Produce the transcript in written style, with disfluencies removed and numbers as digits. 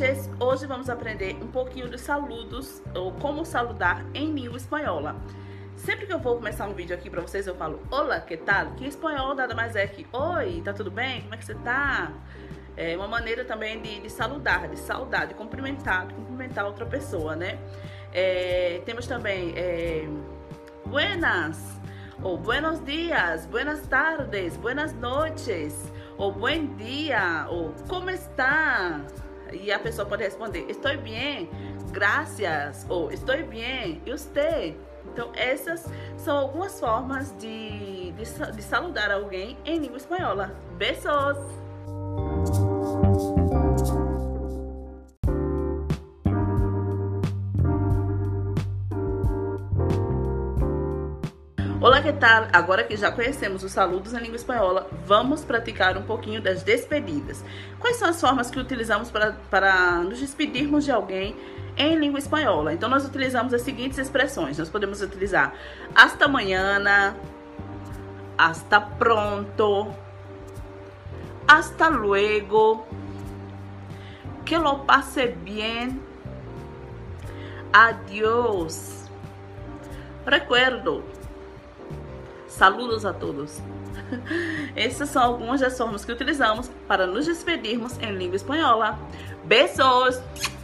noches! Hoje vamos aprender um pouquinho dos saludos, ou como saludar em língua espanhola. Sempre que eu vou começar um vídeo aqui pra vocês, eu falo Hola, que tal? Que em espanhol nada mais é que Oi, tá tudo bem? Como é que você tá? É uma maneira também de saludar, de saudar, de cumprimentar outra pessoa, né? Temos também Buenas, ou Buenos dias, Buenas tardes, Buenas noches, ou Buen dia, ou Como está? E a pessoa pode responder Estou bien, gracias, ou Estou bien, e você? Então essas são algumas formas de saludar alguém em língua espanhola. Besos! Olá, que tal? Agora que já conhecemos os saludos em língua espanhola, vamos praticar um pouquinho das despedidas. Quais são as formas que utilizamos para nos despedirmos de alguém em língua espanhola? Então, nós utilizamos as seguintes expressões. Nós podemos utilizar hasta mañana, hasta pronto, hasta luego, que lo pase bien, adiós, recuerdo. Saludos a todos! Essas são algumas das formas que utilizamos para nos despedirmos em língua espanhola. Besos!